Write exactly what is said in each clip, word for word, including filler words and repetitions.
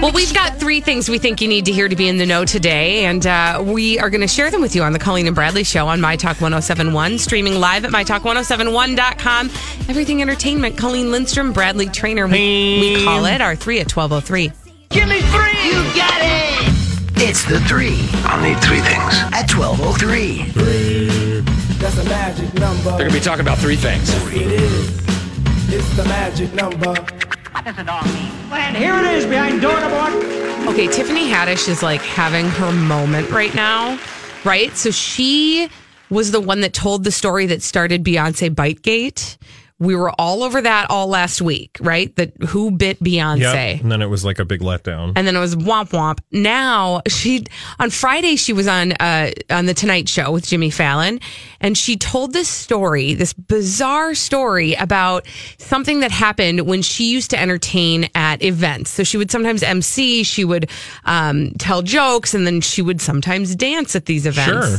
Well, we've got three things we think you need to hear to be in the know today, and uh, we are going to share them with you on the Colleen and Bradley Show on My Talk ten seventy-one, streaming live at My Talk ten seventy-one dot com. Everything Entertainment, Colleen Lindstrom, Bradley Trainer, we, we call it our three at twelve oh three. Give me three! You got it! It's the three. I'll need three things. At twelve oh three. Three. That's a magic number. They're going to be talking about three things. It is. It's the magic number. What does it all mean? And here it is behind door number one. Okay, Tiffany Haddish is like having her moment right now, right? So she was the one that told the story that started Beyonce Bitegate. We were all over that all last week, right? That who bit Beyonce. Yep, and then it was like a big letdown. And then it was womp womp. Now, she on Friday, she was on uh, on The Tonight Show with Jimmy Fallon. And she told this story, this bizarre story about something that happened when she used to entertain at events. So she would sometimes M C, she would um, tell jokes, and then she would sometimes dance at these events. Sure.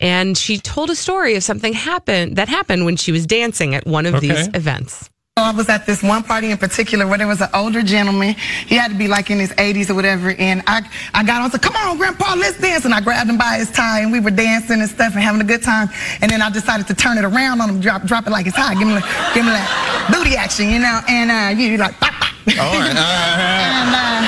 And she told a story of something happened that happened when she was dancing at one of okay. these events. I was at this one party in particular where there was an older gentleman. He had to be like in his eighties or whatever. And I, I got on and said, come on, Grandpa, let's dance. And I grabbed him by his tie and we were dancing and stuff and having a good time. And then I decided to turn it around on him, drop, drop it like it's hot. Give me like, give me that booty action, you know. And uh, you like, bop, bop. All right. and, uh,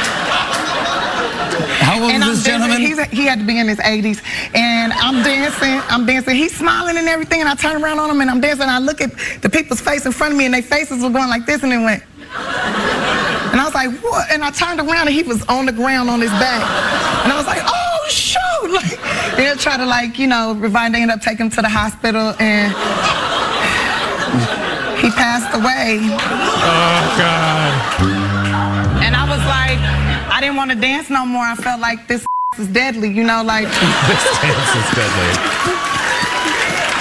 How old is this gentleman? He's, he had to be in his eighties. And I'm dancing, I'm dancing. He's smiling and everything. And I turn around on him and I'm dancing. And I look at the people's face in front of me and their faces were going like this. And it went. And I was like, what? And I turned around and he was on the ground on his back. And I was like, oh, shoot. Like, they'll try to, like, you know, revive. They end up taking him to the hospital and he passed away. Oh, God. And I was like, I didn't want to dance no more. I felt like this is deadly, you know, like. This dance is deadly.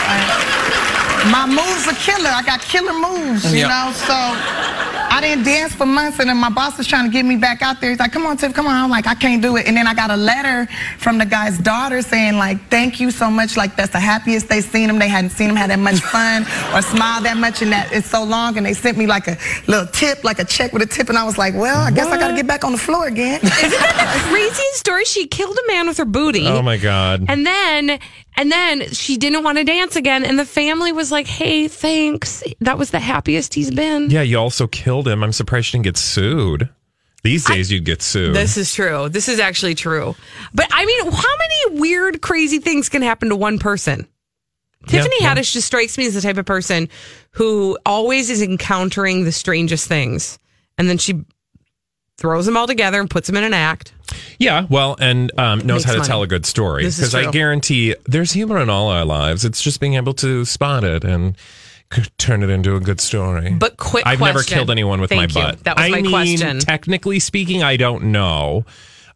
Like, my moves are killer. I got killer moves, you yep. know, so I didn't dance for months, and then my boss was trying to get me back out there. He's like, come on, Tiff, come on. I'm like, I can't do it. And then I got a letter from the guy's daughter saying, like, thank you so much. Like, that's the happiest they've seen him. They hadn't seen him have that much fun or smile that much in that it's so long. And they sent me, like, a little tip, like a check with a tip. And I was like, well, I guess what? I got to get back on the floor again. Isn't that the craziest story? She killed a man with her booty. Oh, my God. And then... And then she didn't want to dance again. And the family was like, hey, thanks. That was the happiest he's been. Yeah, you also killed him. I'm surprised she didn't get sued. These days, I, you'd get sued. This is true. This is actually true. But, I mean, how many weird, crazy things can happen to one person? Yeah, Tiffany yeah. Haddish just strikes me as the type of person who always is encountering the strangest things. And then she throws them all together and puts them in an act. Yeah, well, and um, knows how to money. tell a good story. Because I guarantee there's humor in all our lives. It's just being able to spot it and turn it into a good story. But quick I've question. never killed anyone with Thank my you. butt. That was I my mean, question. Technically speaking, I don't know.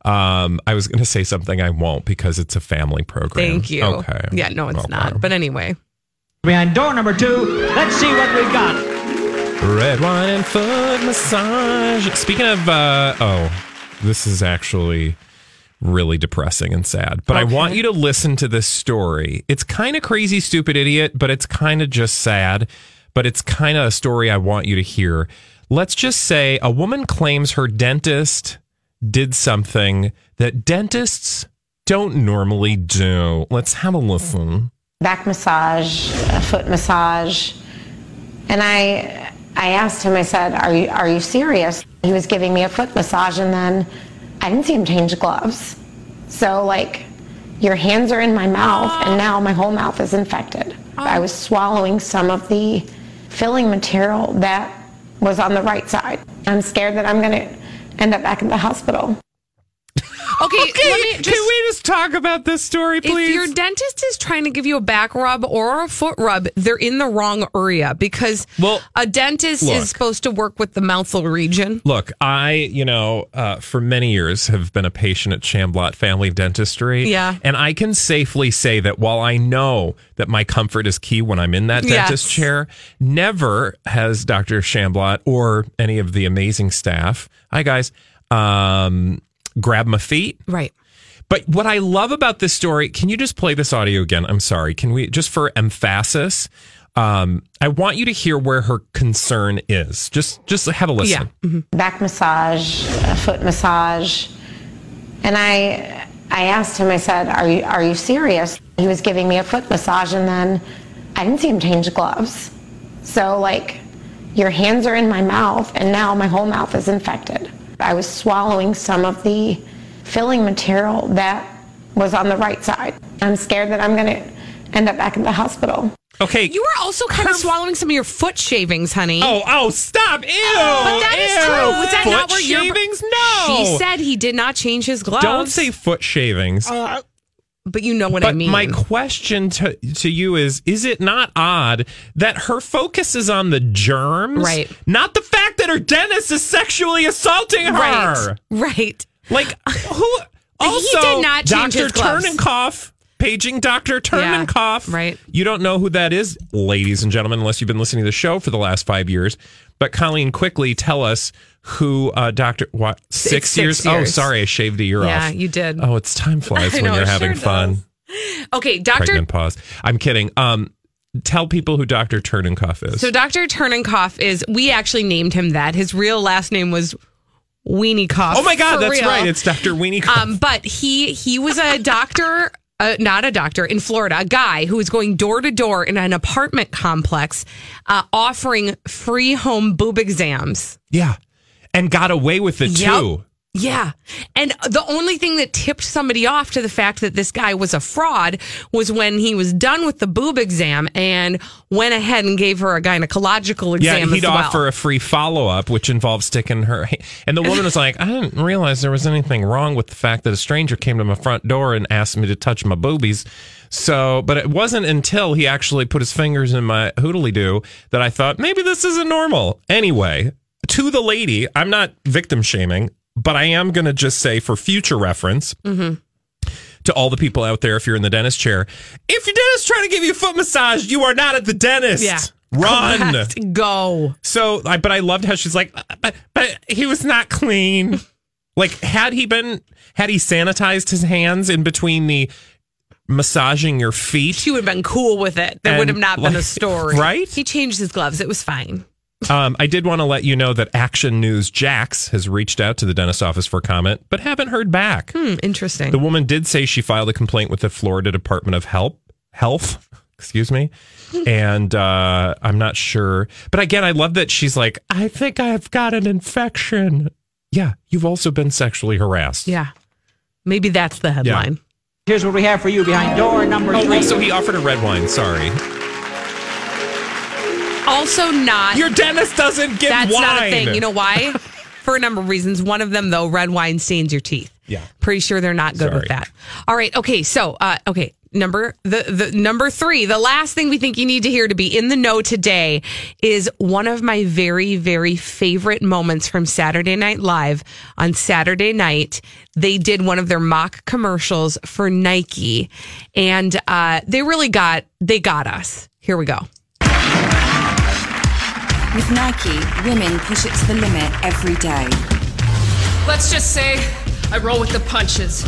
Um, I was going to say something I won't because it's a family program. Thank you. Okay. Yeah, no, it's okay. not. But anyway. Behind door number two, let's see what we've got. Red wine and foot massage. Speaking of, uh, oh, this is actually really depressing and sad, but okay. I want you to listen to this story. It's kind of crazy, stupid idiot, but it's kind of just sad, but it's kind of a story I want you to hear. Let's just say a woman claims her dentist did something that dentists don't normally do. Let's have a listen. Back massage, a foot massage, and I... I asked him, I said, are you are you serious? He was giving me a foot massage and then I didn't see him change gloves. So like, your hands are in my mouth and now my whole mouth is infected. I was swallowing some of the filling material that was on the right side. I'm scared that I'm going to end up back in the hospital. Okay, okay let me just, can we just talk about this story, please? If your dentist is trying to give you a back rub or a foot rub, they're in the wrong area because well, a dentist look, is supposed to work with the mouthful region. Look, I, you know, uh, for many years have been a patient at Chamblott Family Dentistry. Yeah. And I can safely say that while I know that my comfort is key when I'm in that dentist yes. chair, never has Doctor Chamblott or any of the amazing staff, hi guys, um... grab my feet. Right. But what I love about this story, can you just play this audio again? I'm sorry. Can we, just for emphasis, um, I want you to hear where her concern is. Just just have a listen. Yeah. Mm-hmm. Back massage, foot massage. And I I asked him, I said, are you, are you serious? He was giving me a foot massage and then I didn't see him change gloves. So like, your hands are in my mouth and now my whole mouth is infected. I was swallowing some of the filling material that was on the right side. I'm scared that I'm going to end up back in the hospital. Okay. You were also kind her of swallowing some of your foot shavings, honey. Oh, oh, stop. Ew. But that ew. Is true. Was that foot not where your... shavings? No. She said he did not change his gloves. Don't say foot shavings. Uh, but you know what but I mean. My question to, to you is, is it not odd that her focus is on the germs? Right. Not the fact that her dentist is sexually assaulting her. Right. Right. Like, who? Also, he did not change Doctor his gloves. Ternenkoff, paging Doctor Ternenkoff. Yeah, right. You don't know who that is, ladies and gentlemen, unless you've been listening to the show for the last five years. But Colleen, quickly tell us who uh, Doctor What? Six, six years? years? Oh, sorry, I shaved a year yeah, off. Yeah, you did. Oh, it's time flies when know, you're having sure fun. Okay, Doctor Pregnant pause. I'm kidding. Um, tell people who Doctor Ternenkoff is. So Doctor Ternenkoff is. We actually named him that. His real last name was Weenikoff. Oh my God, that's real. Right. It's Doctor Weenikoff. Um, but he he was a doctor. Uh, not a doctor in Florida, a guy who was going door to door in an apartment complex uh, offering free home boob exams. Yeah. And got away with it, yep. too. Yeah. And the only thing that tipped somebody off to the fact that this guy was a fraud was when he was done with the boob exam and went ahead and gave her a gynecological exam. Yeah, he'd as well. Offer a free follow-up, which involved sticking her hand. And the woman was like, I didn't realize there was anything wrong with the fact that a stranger came to my front door and asked me to touch my boobies. So, but it wasn't until he actually put his fingers in my hoodly-doo that I thought, maybe this isn't normal. Anyway, to the lady, I'm not victim shaming. But I am going to just say for future reference mm-hmm. to all the people out there, if you're in the dentist chair, if your dentist is trying to give you a foot massage, you are not at the dentist. Yeah. Run. Correct. Go. So, I, but I loved how she's like, but, but he was not clean. Like, had he been, had he sanitized his hands in between the massaging your feet? She would have been cool with it. There would have not like, been a story. Right? He changed his gloves. It was fine. Um, I did want to let you know that Action News Jax has reached out to the dentist's office for comment, but haven't heard back. Hmm, interesting. The woman did say she filed a complaint with the Florida Department of Health, Health, excuse me, and uh, I'm not sure. But again, I love that she's like, I think I've got an infection. Yeah, you've also been sexually harassed. Yeah, maybe that's the headline. Yeah. Here's what we have for you behind door number oh, three. Also, he offered a red wine. Sorry. Also not. Your dentist doesn't give that's wine. That's not a thing. You know why? For a number of reasons. One of them, though, red wine stains your teeth. Yeah. Pretty sure they're not good Sorry. With that. All right. Okay. So, uh, okay. Number the, the number three, the last thing we think you need to hear to be in the know today is one of my very, very favorite moments from Saturday Night Live. On Saturday night, they did one of their mock commercials for Nike, and uh, they really got they got us. Here we go. With Nike, women push it to the limit every day. Let's just say I roll with the punches.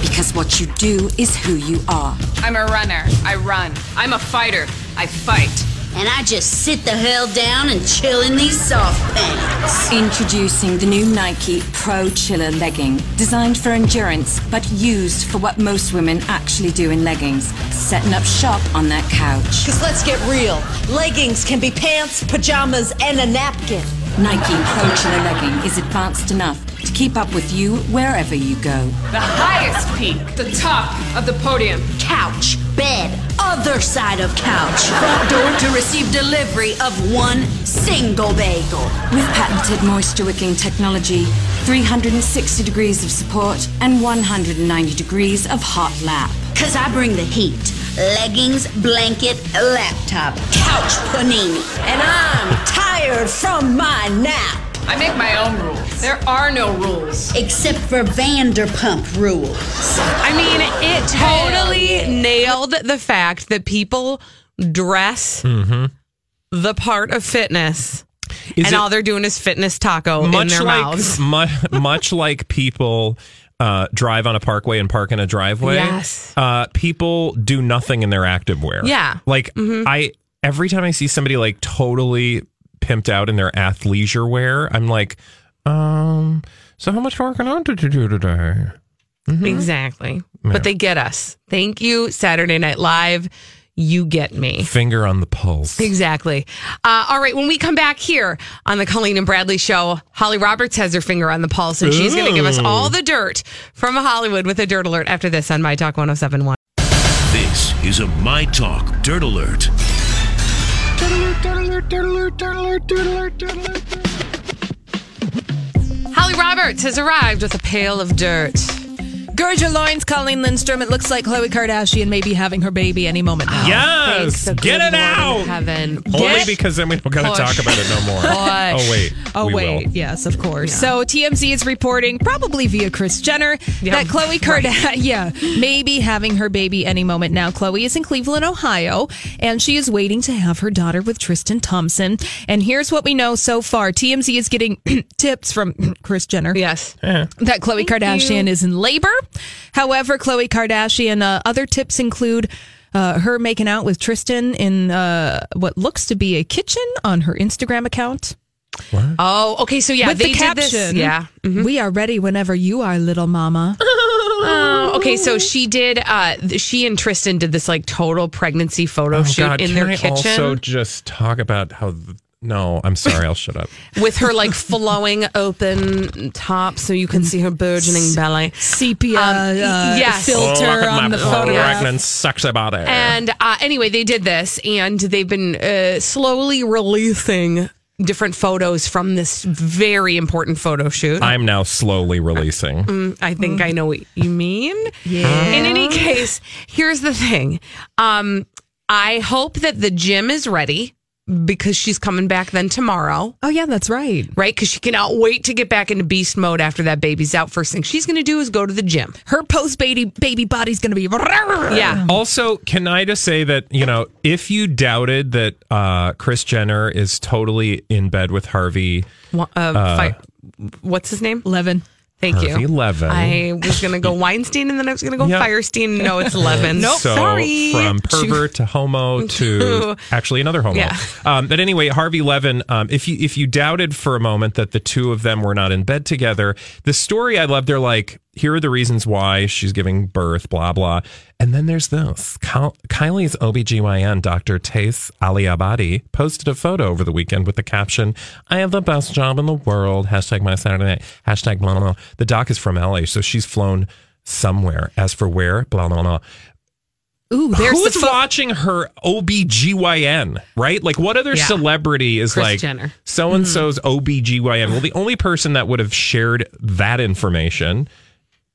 Because what you do is who you are. I'm a runner. I run. I'm a fighter. I fight. And I just sit the hell down and chill in these soft pants. Introducing the new Nike Pro Chiller legging. Designed for endurance, but used for what most women actually do in leggings. Setting up shop on that couch. Because let's get real. Leggings can be pants, pajamas, and a napkin. Nike Pro Chiller legging is advanced enough to keep up with you wherever you go. The highest peak, the top of the podium, couch, bed, other side of couch, front door to receive delivery of one single bagel. With patented moisture-wicking technology, three hundred sixty degrees of support and one hundred ninety degrees of hot lap. Cause I bring the heat. Leggings, blanket, laptop, couch panini. And I'm tired from my nap. I make my own rules. There are no rules. Except for Vanderpump Rules. I mean, it totally nailed the fact that people dress mm-hmm. the part of fitness. Is and all they're doing is fitness taco in their like, mouths. Much, much like people uh, drive on a parkway and park in a driveway. Yes. Uh, people do nothing in their activewear. Yeah. Like, mm-hmm. I every time I see somebody like totally pimped out in their athleisure wear, I'm like, um, so how much working out did you do today? Mm-hmm. Exactly. Yeah. But they get us. Thank you, Saturday Night Live. You get me. Finger on the pulse. Exactly. Uh, all right. When we come back here on the Colleen and Bradley Show, Holly Roberts has her finger on the pulse, and Ooh. she's going to give us all the dirt from Hollywood with a dirt alert after this on My Talk one oh seven point one. This is a My Talk dirt alert. Dirt alert, dirt alert, dirt alert, dirt alert, dirt alert, dirt alert. Holly Roberts has arrived with a pail of dirt. Gird your loins, Colleen Lindstrom. It looks like Khloe Kardashian may be having her baby any moment now. Yes! Get it out! Heaven. Only because then we don't got to talk about it no more. Oh, wait. Oh, wait. Will. Yes, of course. Yeah. So T M Z is reporting, probably via Kris Jenner, yeah. that Khloe Kardashian right. yeah, may be having her baby any moment now. Khloe is in Cleveland, Ohio, and she is waiting to have her daughter with Tristan Thompson. And here's what we know so far. T M Z is getting tips from Kris Jenner Yes. Yeah. that Khloe Thank Kardashian you. is in labor. However, Khloe Kardashian, uh, other tips include uh, her making out with Tristan in uh, what looks to be a kitchen on her Instagram account. What? Oh, okay. So, yeah, with they the caption, did this. Yeah. Mm-hmm. We are ready whenever you are, little mama. Oh, okay, so she did, uh, she and Tristan did this like total pregnancy photo oh, shoot God, in their I kitchen. Also, just talk about how. The- No, I'm sorry. I'll shut up. With her like flowing open top, so you can see her burgeoning belly, sepia um, uh, yes. filter oh, look on the photo. Pregnant, sexy body. And uh, anyway, they did this, and they've been uh, slowly releasing different photos from this very important photo shoot. I'm now slowly releasing. Mm, I think mm. I know what you mean. Yeah. In any case, here's the thing. Um, I hope that the gym is ready. Because she's coming back then tomorrow. Oh, yeah, that's right. Right? Because she cannot wait to get back into beast mode after that baby's out. First thing she's going to do is go to the gym. Her post-baby baby body's going to be... Yeah. Also, can I just say that, you know, if you doubted that uh, Kris Jenner is totally in bed with Harvey... Uh, uh, Fire, what's his name? Levin. Thank Harvey you. Levin. I was going to go Weinstein and then I was going to go yep. Firestein. No, it's Levin. Nope, so sorry. From pervert to homo to actually another homo. Yeah. Um, but anyway, Harvey Levin, um, if you if you doubted for a moment that the two of them were not in bed together, the story I love, they're like, here are the reasons why she's giving birth, blah, blah. And then there's this. Ky- Kylie's O B G Y N, Doctor Tays Ali Abadi, posted a photo over the weekend with the caption, I have the best job in the world, hashtag my Saturday night, hashtag blah, blah, blah. The doc is from L A, so she's flown somewhere. As for where, blah, blah, blah. Ooh, there's Who's the fo- watching her O B G Y N, right? Like, what other yeah. celebrity is Kris like Jenner. So-and-so's mm-hmm. O B G Y N? Well, the only person that would have shared that information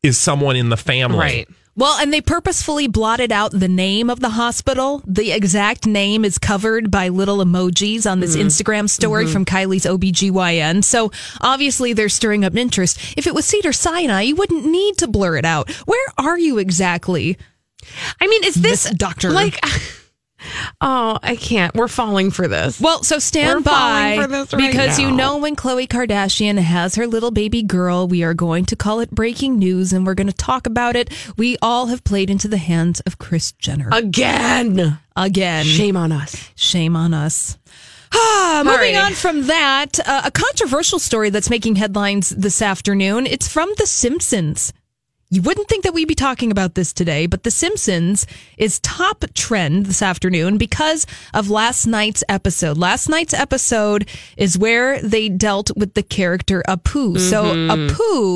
is someone in the family. Right. Well, and they purposefully blotted out the name of the hospital. The exact name is covered by little emojis on this mm-hmm. Instagram story mm-hmm. from Kylie's O B G Y N. So obviously they're stirring up interest. If it was Cedars-Sinai, you wouldn't need to blur it out. Where are you exactly? I mean, is this doctor like... Oh, I can't. We're falling for this. Well, so stand We're by for this right because now. You know when Khloe Kardashian has her little baby girl, we are going to call it breaking news and we're going to talk about it. We all have played into the hands of Kris Jenner. Again. Again. Shame on us. Shame on us. Ah, moving right. on from that, uh, a controversial story that's making headlines this afternoon. It's from The Simpsons. You wouldn't think that we'd be talking about this today, but The Simpsons is top trend this afternoon because of last night's episode. Last night's episode is where they dealt with the character Apu. Mm-hmm. So Apu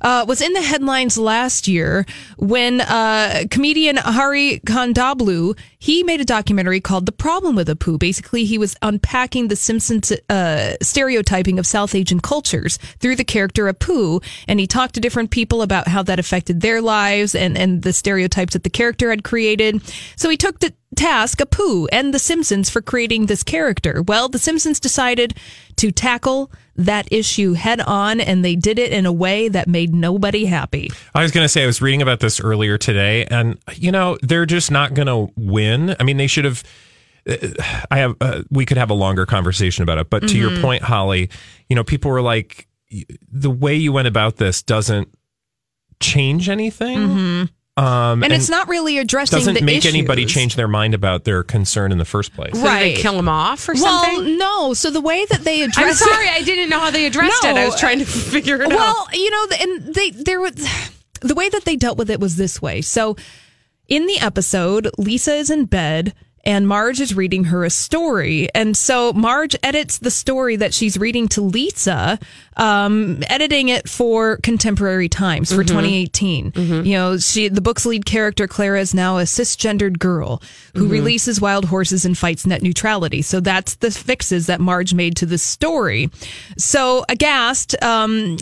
Uh, was in the headlines last year when uh, comedian Hari Kondabolu, he made a documentary called The Problem with Apu. Basically, he was unpacking the Simpsons uh, stereotyping of South Asian cultures through the character Apu, and he talked to different people about how that affected their lives and, and the stereotypes that the character had created. So he took to task Apu and the Simpsons for creating this character. Well, the Simpsons decided to tackle that issue head on, and they did it in a way that made nobody happy. I was going to say, I was reading about this earlier today, and, you know, they're just not going to win. I mean, they should have, I have, uh, we could have a longer conversation about it, but mm-hmm. to your point, Holly, you know, people were like, the way you went about this doesn't change anything. Mm-hmm. Um, and, and it's not really addressing the issues. Doesn't make anybody change their mind about their concern in the first place. Right. So did they kill him off or something? Well, no. So the way that they addressed it... I'm sorry, it, I didn't know how they addressed no, it. I was trying to figure it well, out. Well, you know, and they there was the way that they dealt with it was this way. So in the episode, Lisa is in bed and Marge is reading her a story. And so Marge edits the story that she's reading to Lisa, um, editing it for contemporary times, for mm-hmm. twenty eighteen. Mm-hmm. You know, she the book's lead character, Clara, is now a cisgendered girl who mm-hmm. releases wild horses and fights net neutrality. So that's the fixes that Marge made to the story. So aghast, um,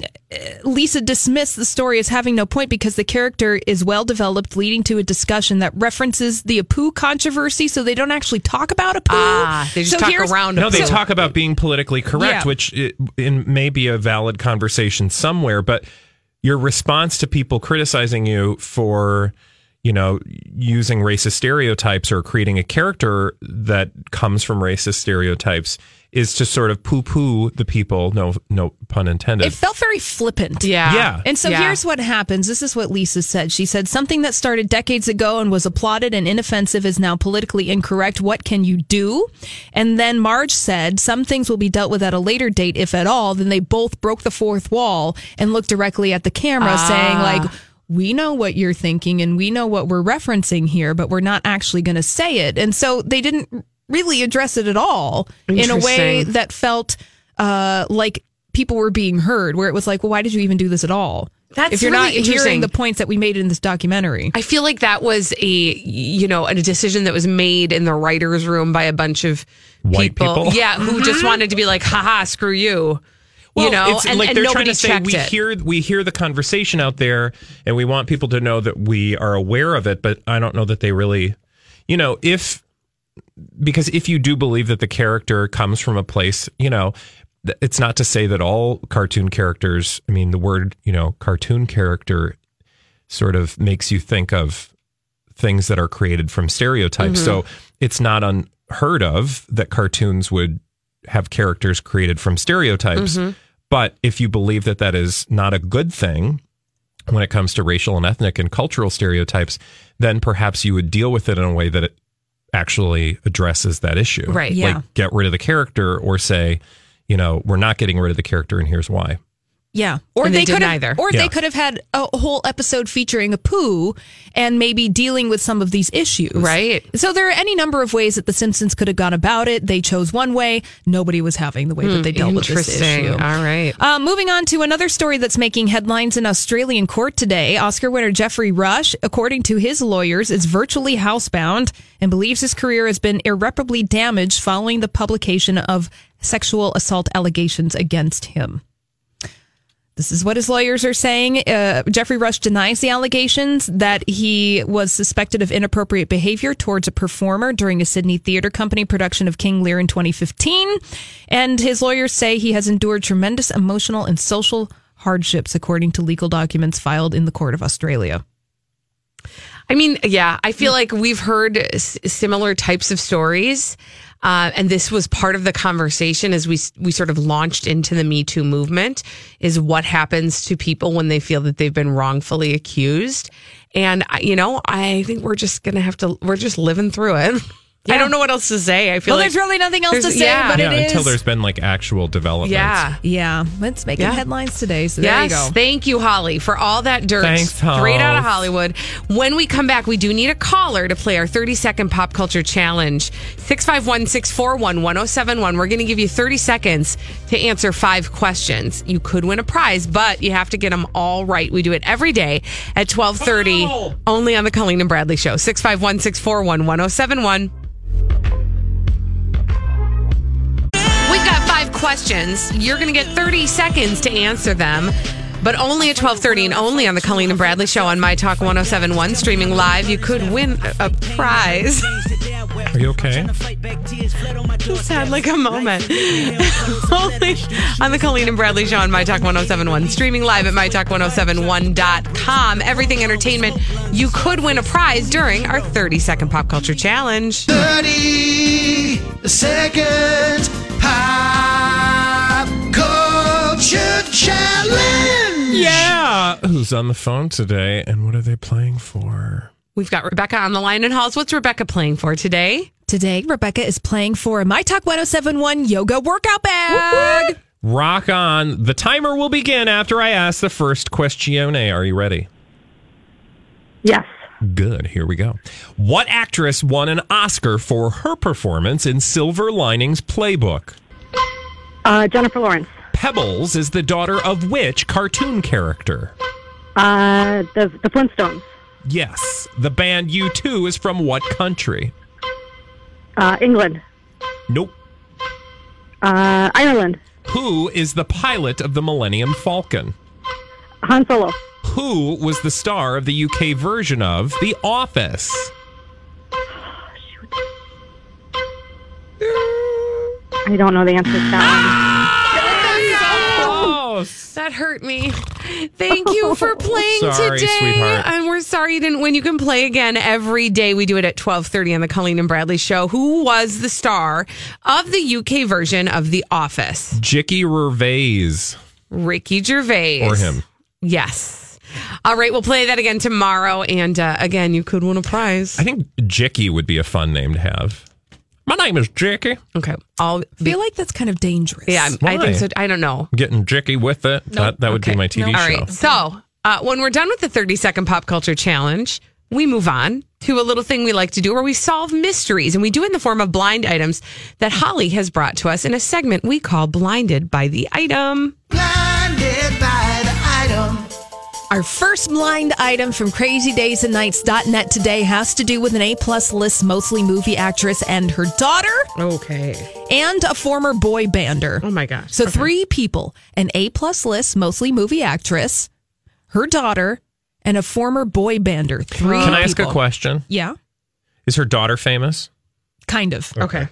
Lisa dismissed the story as having no point because the character is well-developed, leading to a discussion that references the Apu controversy, so they don't actually talk about Apu. Ah, they just so talk around Apu. No, they so, talk about being politically correct, yeah. which it, it may be a valid conversation somewhere, but your response to people criticizing you for, you know, using racist stereotypes or creating a character that comes from racist stereotypes is to sort of poo-poo the people, no no pun intended. It felt very flippant. Yeah. yeah. And so yeah. here's what happens. This is what Lisa said. She said, something that started decades ago and was applauded and inoffensive is now politically incorrect. What can you do? And then Marge said, some things will be dealt with at a later date, if at all. Then they both broke the fourth wall and looked directly at the camera ah. saying, like, we know what you're thinking and we know what we're referencing here, but we're not actually going to say it. And so they didn't really address it at all in a way that felt uh, like people were being heard, where it was like, well, why did you even do this at all? That's if you're really not hearing the points that we made in this documentary. I feel like that was a, you know, a decision that was made in the writer's room by a bunch of white people. people? Yeah, who just wanted to be like, haha, screw you. Well, you know, it's and, like and they're trying to say we it. hear we hear the conversation out there and we want people to know that we are aware of it, but I don't know that they really, you know, if because if you do believe that the character comes from a place, you know, it's not to say that all cartoon characters, I mean, the word, you know, cartoon character sort of makes you think of things that are created from stereotypes. Mm-hmm. So it's not unheard of that cartoons would have characters created from stereotypes. Mm-hmm. But if you believe that that is not a good thing when it comes to racial and ethnic and cultural stereotypes, then perhaps you would deal with it in a way that it actually addresses that issue. Right. Yeah. Like get rid of the character or say, you know, we're not getting rid of the character and here's why. Yeah. Or they, they could either. Or yeah. they could have had a whole episode featuring Apu and maybe dealing with some of these issues. Right. So there are any number of ways that The Simpsons could have gone about it. They chose one way. Nobody was having the way that they dealt with this issue. All right. Uh, moving on to another story that's making headlines in Australian court today. Oscar winner Jeffrey Rush, according to his lawyers, is virtually housebound and believes his career has been irreparably damaged following the publication of sexual assault allegations against him. This is what his lawyers are saying. Uh, Jeffrey Rush denies the allegations that he was suspected of inappropriate behavior towards a performer during a Sydney Theatre Company production of King Lear in twenty fifteen. And his lawyers say he has endured tremendous emotional and social hardships, according to legal documents filed in the Court of Australia. I mean, yeah, I feel like we've heard s- similar types of stories. Uh, and this was part of the conversation as we we sort of launched into the Me Too movement, is what happens to people when they feel that they've been wrongfully accused. And, you know, I think we're just going to have to, we're just living through it. Yeah. I don't know what else to say. I feel well, like there's really nothing else to say, yeah. but yeah, it is. Until there's been like actual developments. Yeah. Yeah. It's making yeah. headlines today. So yes. there you go. Thank you, Holly, for all that dirt. Thanks, straight out of Hollywood. When we come back, we do need a caller to play our thirty second pop culture challenge. six five one, six four one, one oh seven one. We're going to give you thirty seconds to answer five questions. You could win a prize, but you have to get them all right. We do it every day at twelve thirty, oh. only on the Colleen and Bradley Show. six five one, six four one, one oh seven one. We've got five questions. You're going to get thirty seconds to answer them, but only at twelve thirty and only on the Colleen and Bradley Show on My Talk one oh seven one, streaming live. You could win a prize. Are you okay? Just had like a moment. Only on the Colleen and Bradley Show on My Talk one oh seven one, streaming live at my talk ten seventy-one dot com. Everything Entertainment. You could win a prize during our thirty second Pop Culture Challenge. thirty seconds. Pop Culture Challenge! Yeah! Who's on the phone today and what are they playing for? We've got Rebecca on the line in Halls. What's Rebecca playing for today? Today, Rebecca is playing for a My Talk one oh seven one yoga workout bag! Woo-hoo! Rock on. The timer will begin after I ask the first question. Are you ready? Yes. Good. Here we go. What actress won an Oscar for her performance in Silver Linings Playbook? Uh, Jennifer Lawrence. Pebbles is the daughter of which cartoon character? Uh, the, the Flintstones. Yes. The band U two is from what country? Uh, England. Nope. Uh, Ireland. Who is the pilot of the Millennium Falcon? Han Solo. Who was the star of the U K version of The Office? Oh, shoot. I don't know the answer to that one. Oh, no! That hurt me. Thank you for playing sorry, today. Sweetheart. And we're sorry you didn't win. You can play again every day. We do it at twelve thirty on the Colleen and Bradley Show. Who was the star of the U K version of The Office? Jicky Gervais. Ricky Gervais. Or him. Yes. All right, we'll play that again tomorrow. And uh, again, you could win a prize. I think Jicky would be a fun name to have. My name is Jicky. Okay. I'll be- I feel like that's kind of dangerous. Yeah, Why? I think so. I don't know. Getting Jicky with it. Nope. That, that would okay. be my T V nope. show. All right. So uh, when we're done with the thirty second Pop Culture Challenge, we move on to a little thing we like to do where we solve mysteries. And we do it in the form of blind items that Holly has brought to us in a segment we call Blinded by the Item. Blinded by the Our first blind item from Crazy Days and Nights dot net today has to do with an A-plus list, mostly movie actress and her daughter. Okay. And a former boy bander. Oh, my gosh. So okay. three people, an A-plus list, mostly movie actress, her daughter, and a former boy bander. Three Can I people. ask a question? Yeah. Is her daughter famous? Kind of. Okay. okay.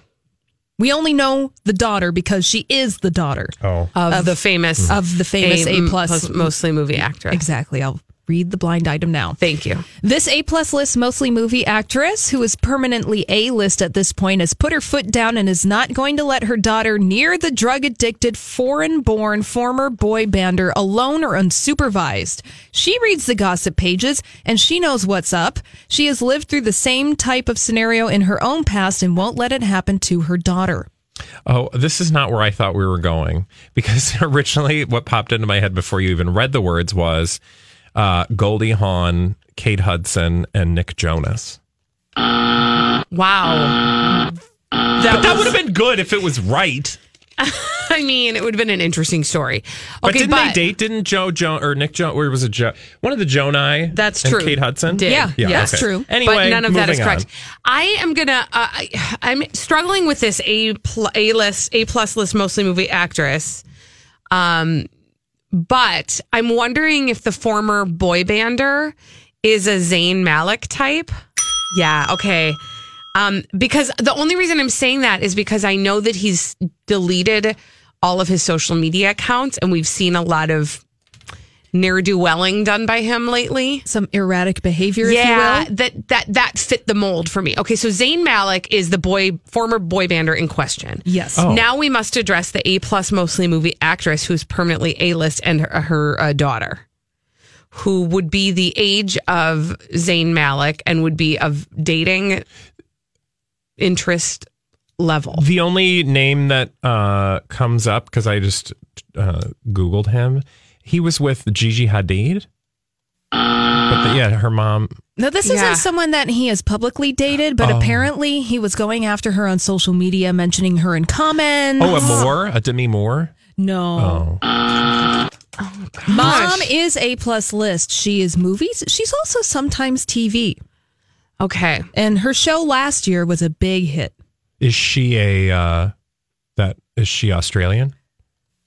We only know the daughter because she is the daughter oh. of, of the famous of the famous A plus mostly movie actress. Exactly. I'll read the blind item now. Thank you. This A plus list mostly movie actress, who is permanently A list at this point, has put her foot down and is not going to let her daughter near the drug addicted, foreign born former boy bander alone or unsupervised. She reads the gossip pages and she knows what's up. She has lived through the same type of scenario in her own past and won't let it happen to her daughter. Oh, this is not where I thought we were going, because originally what popped into my head before you even read the words was uh, Goldie Hawn, Kate Hudson, and Nick Jonas. Wow. That, that would have been good if it was right. I mean, it would have been an interesting story. Okay, but didn't but, they date? Didn't Joe Jonas or Nick Jonas? Where was it? Joe, one of the Jonai. That's true. And Kate Hudson did. Yeah, yeah, yeah that's okay. true. Anyway, but none of that is correct. On. I am gonna. Uh, I, I'm struggling with this A plus list, A plus list, mostly movie actress. Um, But I'm wondering if the former boy bander is a Zayn Malik type. Yeah, okay. Um, because the only reason I'm saying that is because I know that he's deleted all of his social media accounts, and we've seen a lot of ne'er-do-welling done by him lately. Some erratic behavior, yeah, if you will. That, that, that fit the mold for me. Okay, so Zayn Malik is the boy former boy bander in question. Yes. Oh. Now we must address the A-plus mostly movie actress who's permanently A-list and her, her uh, daughter, who would be the age of Zayn Malik and would be of dating interest level. The only name that uh, comes up, because I just uh, Googled him, he was with Gigi Hadid. But the, yeah, her mom. No, this isn't yeah. someone that he has publicly dated, but oh. apparently he was going after her on social media, mentioning her in comments. Oh, a Moore? A Demi Moore? No. Oh. Oh, mom is A-plus list. She is movies. She's also sometimes T V. Okay. And her show last year was a big hit. Is she a, uh, that, is she Australian?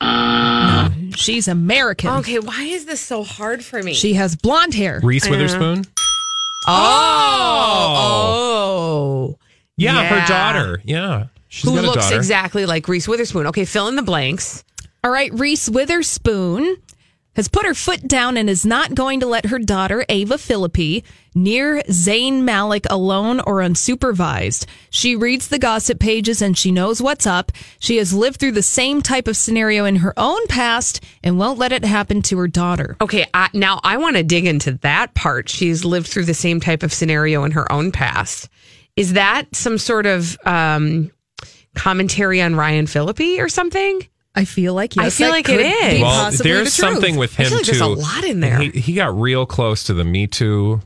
Uh, no. She's American. Okay, why is this so hard for me? She has blonde hair. Reese Witherspoon? Oh! Oh! Yeah, yeah. Her daughter. Yeah. She's Who got a looks daughter. Exactly like Reese Witherspoon. Okay, fill in the blanks. All right, Reese Witherspoon has put her foot down and is not going to let her daughter, Ava Philippi, near Zayn Malik alone or unsupervised. She reads the gossip pages and she knows what's up. She has lived through the same type of scenario in her own past and won't let it happen to her daughter. Okay, I, now I want to dig into that part. She's lived through the same type of scenario in her own past. Is that some sort of um, commentary on Ryan Philippi or something? I feel like yes, I feel like it is. Well, there's the something with him I feel like too. There's a lot in there. He, he got real close to the Me Too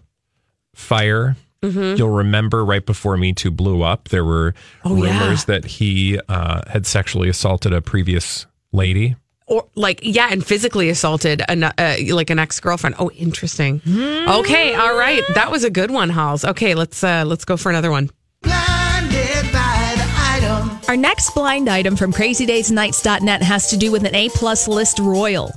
fire. Mm-hmm. You'll remember right before Me Too blew up, there were oh, rumors yeah. that he uh, had sexually assaulted a previous lady, or like yeah, and physically assaulted an uh, like an ex-girlfriend. Oh, interesting. Mm-hmm. Okay, all right, that was a good one, Halls. Okay, let's uh, let's go for another one. Our next blind item from Crazy Days and Nights dot net has to do with an A-plus list royal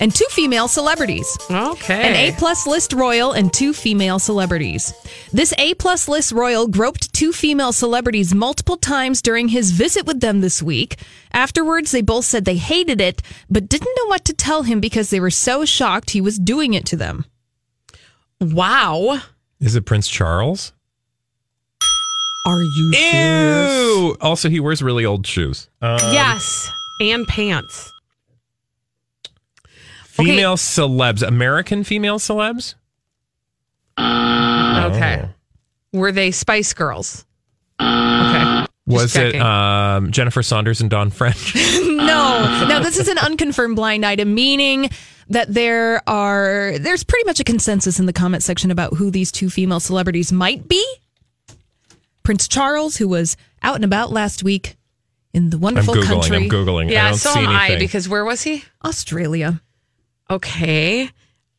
and two female celebrities. Okay. An A-plus list royal and two female celebrities. This A-plus list royal groped two female celebrities multiple times during his visit with them this week. Afterwards, they both said they hated it, but didn't know what to tell him because they were so shocked he was doing it to them. Wow. Is it Prince Charles? Are you serious? Also, he wears really old shoes. Um, yes, and pants. Female okay. celebs. American female celebs? Uh, okay. Oh. Were they Spice Girls? Uh, okay. Was it um, Jennifer Saunders and Dawn French? No. Now, this is an unconfirmed blind item, meaning that there are there's pretty much a consensus in the comment section about who these two female celebrities might be. Prince Charles, who was out and about last week in the wonderful I'm Googling, country. I'm Googling. Yeah, I don't so see am anything. I, because where was he? Australia. Okay.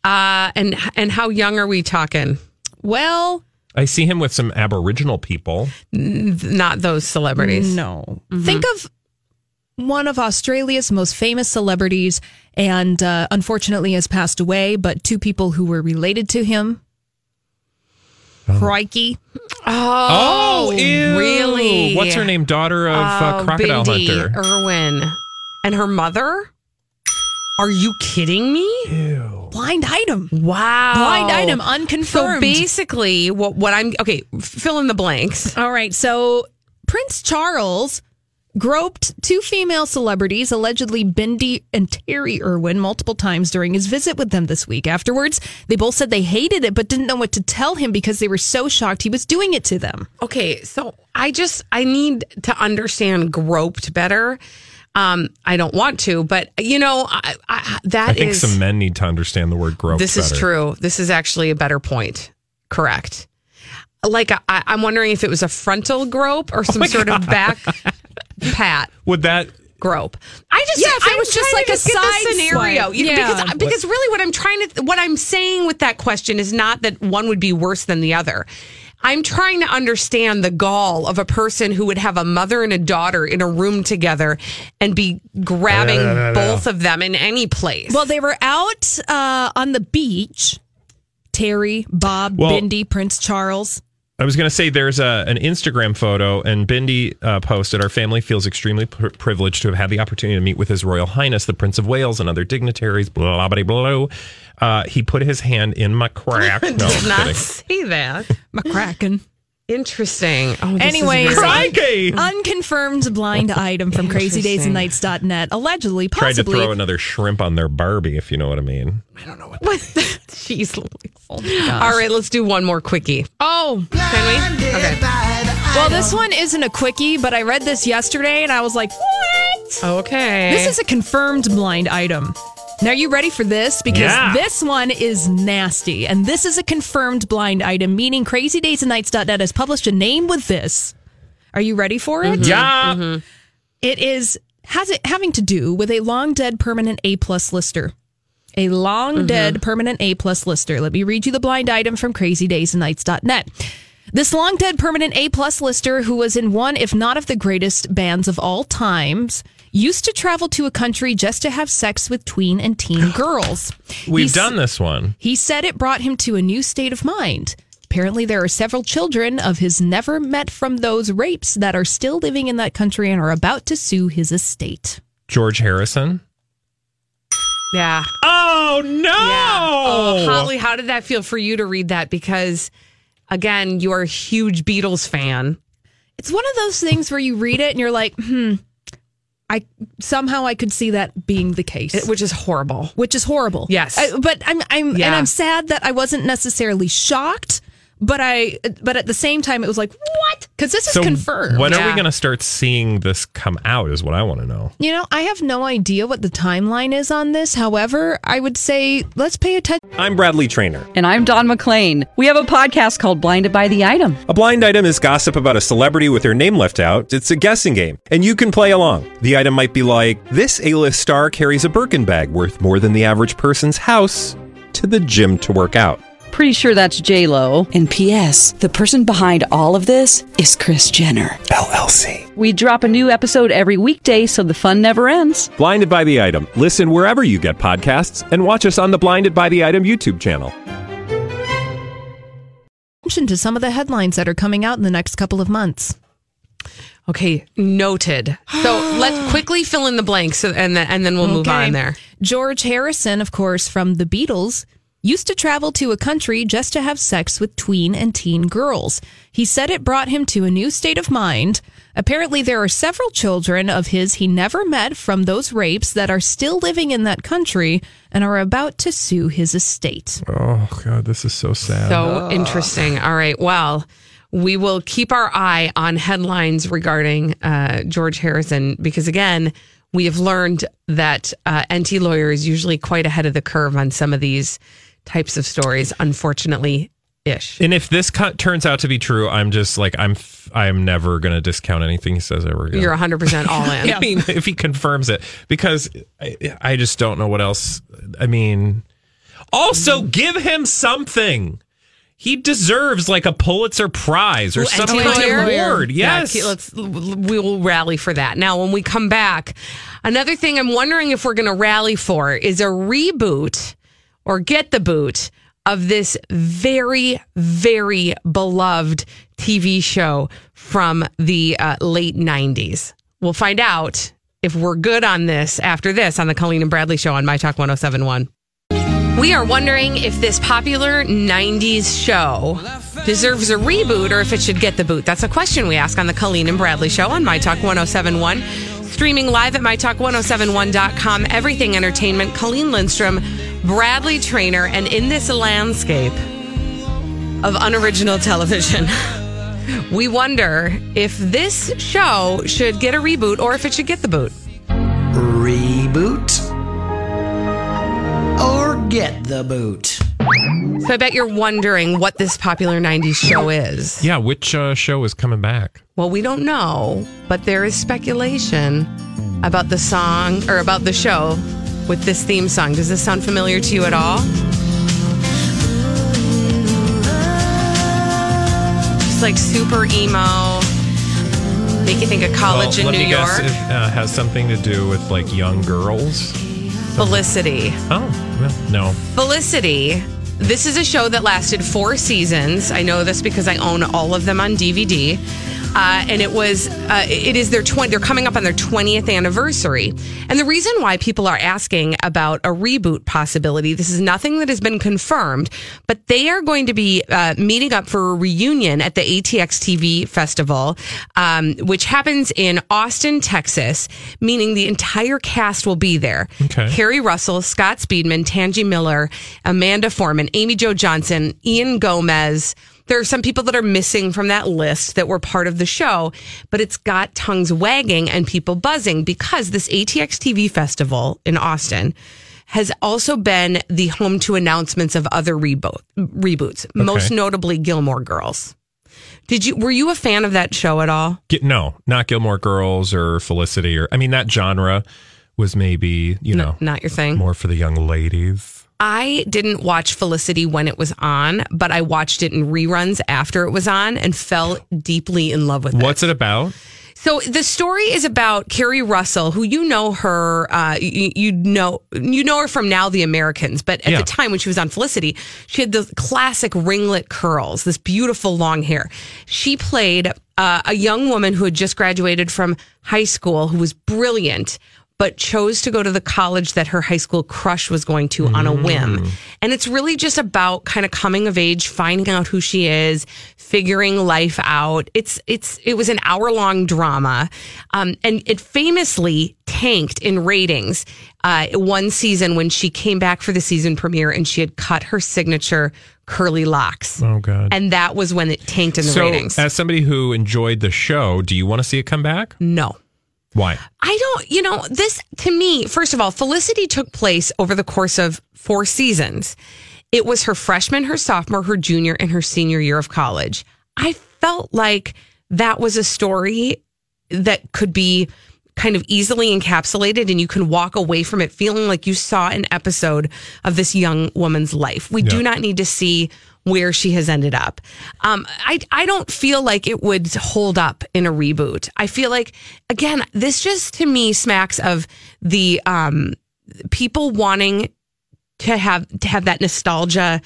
Uh, and and how young are we talking? Well, I see him with some Aboriginal people. N- not those celebrities. No. Mm-hmm. Think of one of Australia's most famous celebrities and uh, unfortunately has passed away, but two people who were related to him. Crikey. Oh, oh really? What's her name? Daughter of oh, uh, Crocodile Bindi Hunter. Irwin. And her mother? Are you kidding me? Ew. Blind item. Wow. Blind item, unconfirmed. So basically, what, what I'm... Okay, fill in the blanks. All right, so Prince Charles groped two female celebrities, allegedly Bindi and Terry Irwin, multiple times during his visit with them this week. Afterwards, they both said they hated it, but didn't know what to tell him because they were so shocked he was doing it to them. Okay, so I just, I need to understand groped better. Um, I don't want to, but, you know, I, I, that is... I think is, some men need to understand the word groped This is better. True. This is actually a better point. Correct. Like, I, I'm wondering if it was a frontal grope or some oh sort God. Of back... Pat would that grope? I just yeah. If it was just like a side scenario, you know, yeah. because because really what I'm trying to what I'm saying with that question is not that one would be worse than the other. I'm trying to understand the gall of a person who would have a mother and a daughter in a room together and be grabbing no, no, no, no, both no. of them in any place. Well, they were out uh, on the beach. Terry, Bob, well, Bindi, Prince Charles. I was going to say there's a, an Instagram photo, and Bindi uh, posted, "Our family feels extremely pr- privileged to have had the opportunity to meet with His Royal Highness, the Prince of Wales, and other dignitaries." Blah, blah, blah. Uh, he put his hand in my crack. No, Did not kidding. see that. My crackin'. Interesting. Oh, Anyways, un- unconfirmed blind item from Crazy Days and Nights dot net. Allegedly, possibly. Tried to throw another shrimp on their Barbie, if you know what I mean. I don't know what that is. Jeez Louise. Oh, all right, let's do one more quickie. Oh, can we? Okay. Well, this one isn't a quickie, but I read this yesterday and I was like, what? Okay. This is a confirmed blind item. Now, are you ready for this? Because yeah. this one is nasty. And this is a confirmed blind item, meaning Crazy Days and Nights dot net has published a name with this. Are you ready for it? Mm-hmm. Yeah. Mm-hmm. It is has it having to do with a long-dead permanent A-plus lister. A long-dead mm-hmm. permanent A-plus lister. Let me read you the blind item from Crazy Days and Nights dot net. This long-dead permanent A-plus lister, who was in one, if not of the greatest bands of all times, used to travel to a country just to have sex with tween and teen girls. We've He's, done this one. He said it brought him to a new state of mind. Apparently, there are several children of his never met from those rapes that are still living in that country and are about to sue his estate. George Harrison? Yeah. Oh, no! Yeah. Oh, Holly, how did that feel for you to read that? Because, again, you're a huge Beatles fan. It's one of those things where you read it and you're like, hmm... I somehow I could see that being the case, it, which is horrible. Which is horrible. Yes, I, but I'm I'm yeah. and I'm sad that I wasn't necessarily shocked, but I but at the same time it was like what? Because this so is confirmed. When yeah. are we going to start seeing this come out? Is what I want to know. You know, I have no idea what the timeline is on this. However, I would say let's pay attention. I'm Bradley Trainer, and I'm Don McClain. We have a podcast called Blinded by the Item. A blind item is gossip about a celebrity with their name left out. It's a guessing game, and you can play along. The item might be like, this A-list star carries a Birkin bag worth more than the average person's house to the gym to work out. Pretty sure that's J-Lo. And P S the person behind all of this is Kris Jenner, L L C. We drop a new episode every weekday so the fun never ends. Blinded by the Item. Listen wherever you get podcasts and watch us on the Blinded by the Item YouTube channel. Attention to some of the headlines that are coming out in the next couple of months. Okay, noted. So let's quickly fill in the blanks and then, and then we'll move okay. on there. George Harrison, of course, from the Beatles, used to travel to a country just to have sex with tween and teen girls. He said it brought him to a new state of mind. Apparently, there are several children of his he never met from those rapes that are still living in that country and are about to sue his estate. Oh, God, this is so sad. So oh. interesting. All right, well, we will keep our eye on headlines regarding uh, George Harrison because, again, we have learned that uh, N T Lawyer is usually quite ahead of the curve on some of these types of stories, unfortunately, ish. And if this co- turns out to be true, I'm just like, I'm f- I'm never going to discount anything he says ever again. You're one hundred percent all in. yeah. I mean, if he confirms it, because I, I just don't know what else. I mean, also mm-hmm. give him something. He deserves like a Pulitzer Prize or well, some kind of award. Yes. Yeah, let's, we will rally for that. Now, when we come back, another thing I'm wondering if we're going to rally for is a reboot or get the boot of this very, very beloved T V show from the uh, late nineties. We'll find out if we're good on this after this on the Colleen and Bradley Show on My Talk one oh seven one. We are wondering if this popular nineties show deserves a reboot or if it should get the boot. That's a question we ask on the Colleen and Bradley Show on My Talk one oh seven one. Streaming live at my talk ten seventy-one dot com. Everything Entertainment. Colleen Lindstrom, Bradley Trainer, and in this landscape of unoriginal television, we wonder if this show should get a reboot or if it should get the boot. Reboot? Or get the boot. So I bet you're wondering what this popular nineties show is. Yeah, which uh, show is coming back? Well, we don't know, but there is speculation about the song or about the show with this theme song. Does this sound familiar to you at all? It's like super emo. Make you think of college well, in New York. Guess it uh, has something to do with like young girls. Felicity. Oh, well, no. Felicity. This is a show that lasted four seasons. I know this because I own all of them on D V D. Uh, and it was, uh, it is their twenty. They're coming up on their twentieth anniversary. And the reason why people are asking about a reboot possibility, this is nothing that has been confirmed, but they are going to be uh, meeting up for a reunion at the A T X T V Festival, um, which happens in Austin, Texas, meaning the entire cast will be there. Okay. Keri Russell, Scott Speedman, Tanji Miller, Amanda Foreman, Amy Jo Johnson, Ian Gomez. There are some people that are missing from that list that were part of the show, but it's got tongues wagging and people buzzing because this A T X T V festival in Austin has also been the home to announcements of other rebo- reboots, okay. Most notably Gilmore Girls. Did you were you a fan of that show at all? No, not Gilmore Girls or Felicity or I mean that genre was maybe, you no, know, not your thing. More for the young ladies. I didn't watch Felicity when it was on, but I watched it in reruns after it was on and fell deeply in love with it. What's it about? So the story is about Keri Russell, who you know her, uh, you, you know you know her from Now the Americans, but at yeah. the time when she was on Felicity, she had the classic ringlet curls, this beautiful long hair. She played uh, a young woman who had just graduated from high school, who was brilliant, but chose to go to the college that her high school crush was going to mm. on a whim. And it's really just about kind of coming of age, finding out who she is, figuring life out. It's it's It was an hour-long drama, um, and it famously tanked in ratings uh, one season when she came back for the season premiere and she had cut her signature curly locks. Oh, God. And that was when it tanked in the so, ratings. So, as somebody who enjoyed the show, do you want to see it come back? No. Why? I don't, you know, this to me, first of all, Felicity took place over the course of four seasons. It was her freshman, her sophomore, her junior, and her senior year of college. I felt like that was a story that could be kind of easily encapsulated and you can walk away from it feeling like you saw an episode of this young woman's life. We yeah. do not need to see where she has ended up. Um, I, I don't feel like it would hold up in a reboot. I feel like, again, this just to me smacks of the um, people wanting to have to have that nostalgia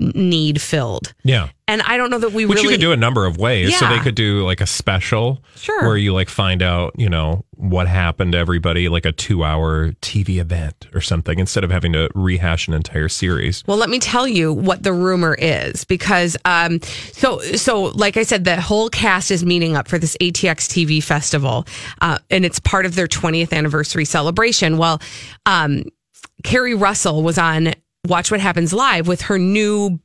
need filled. Yeah. And I don't know that we Which really... Which you could do a number of ways. Yeah. So they could do like a special sure. where you like find out, you know, what happened to everybody, like a two-hour T V event or something, instead of having to rehash an entire series. Well, let me tell you what the rumor is, because um, so, so like I said, the whole cast is meeting up for this A T X T V festival, uh, and it's part of their twentieth anniversary celebration. Well, um, Keri Russell was on Watch What Happens Live with her new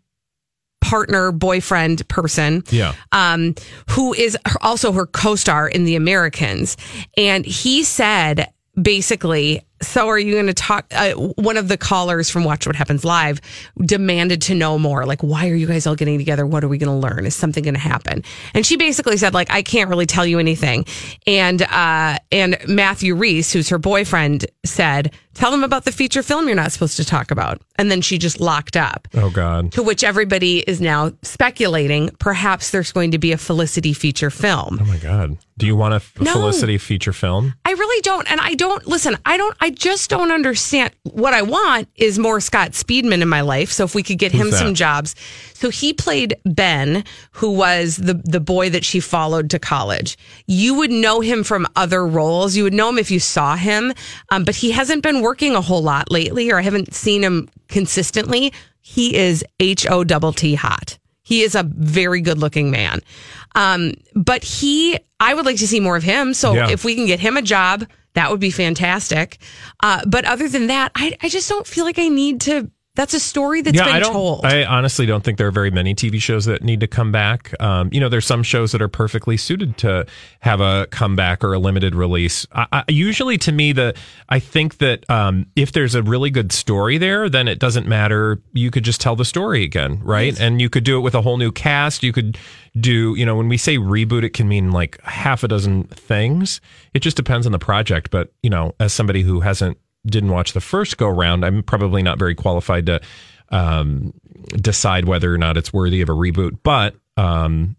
partner, boyfriend person, yeah. um, who is also her co-star in The Americans. And he said, basically, so are you going to talk? Uh, one of the callers from Watch What Happens Live demanded to know more. Like, why are you guys all getting together? What are we going to learn? Is something going to happen? And she basically said, like, I can't really tell you anything. And, uh, and Matthew Reese, who's her boyfriend, said, tell them about the feature film you're not supposed to talk about. And then she just locked up. Oh, God. To which everybody is now speculating, perhaps there's going to be a Felicity feature film. Oh, my God. Do you want a f- no, Felicity feature film? I really don't. And I don't, listen, I don't, I just don't understand. What I want is more Scott Speedman in my life. So if we could get Who's him that? some jobs. So he played Ben, who was the, the boy that she followed to college. You would know him from other roles. You would know him if you saw him. Um, but he hasn't been working a whole lot lately, or I haven't seen him consistently. He is H O T T hot. He is a very good looking man. Um, but he, I would like to see more of him. So yeah. if we can get him a job, that would be fantastic. Uh, but other than that, I, I just don't feel like I need to. That's a story that's yeah, been I don't, told. I honestly don't think there are very many T V shows that need to come back. Um, you know, there's some shows that are perfectly suited to have a comeback or a limited release. I, I, usually, to me, the I think that um, if there's a really good story there, then it doesn't matter. You could just tell the story again, right? Yes. And you could do it with a whole new cast. You could do, you know, when we say reboot, it can mean like half a dozen things. It just depends on the project. But, you know, as somebody who hasn't didn't watch the first go round, I'm probably not very qualified to um, decide whether or not it's worthy of a reboot. But, um,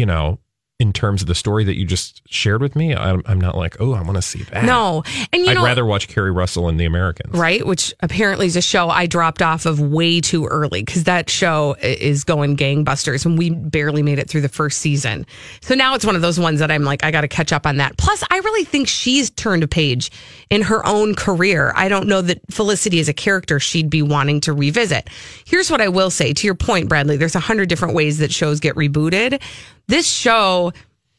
you know, in terms of the story that you just shared with me, I'm, I'm not like, oh, I want to see that. No. And you I'd know, rather watch Keri Russell in The Americans. Right. Which apparently is a show I dropped off of way too early because that show is going gangbusters and we barely made it through the first season. So now it's one of those ones that I'm like, I got to catch up on that. Plus, I really think she's turned a page in her own career. I don't know that Felicity is a character she'd be wanting to revisit. Here's what I will say to your point, Bradley. There's a hundred different ways that shows get rebooted. This show,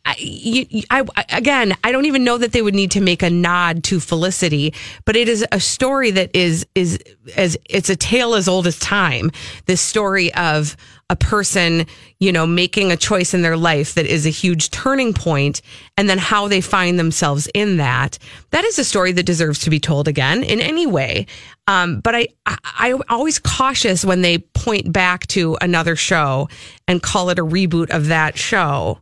I, you, I, again, I don't even know that they would need to make a nod to Felicity, but it is a story that is is as it's a tale as old as time. This story of a person, you know, making a choice in their life that is a huge turning point, and then how they find themselves in that. That is a story that deserves to be told again in any way. Um, but I, I, I'm always cautious when they point back to another show and call it a reboot of that show.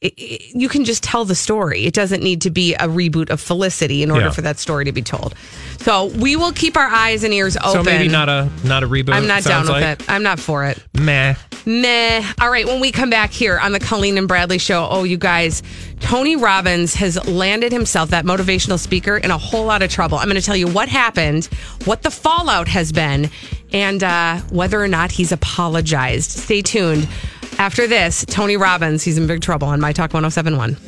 It, it, you can just tell the story. It doesn't need to be a reboot of Felicity in order yeah. for that story to be told. So we will keep our eyes and ears open. So maybe not a not a reboot. I'm not down with like. it. I'm not for it. Meh. Meh. All right. When we come back here on the Colleen and Bradley Show, oh, you guys, Tony Robbins has landed himself, that motivational speaker, in a whole lot of trouble. I'm going to tell you what happened, what the fallout has been, and uh, whether or not he's apologized. Stay tuned. After this, Tony Robbins, he's in big trouble on My Talk one oh seven one.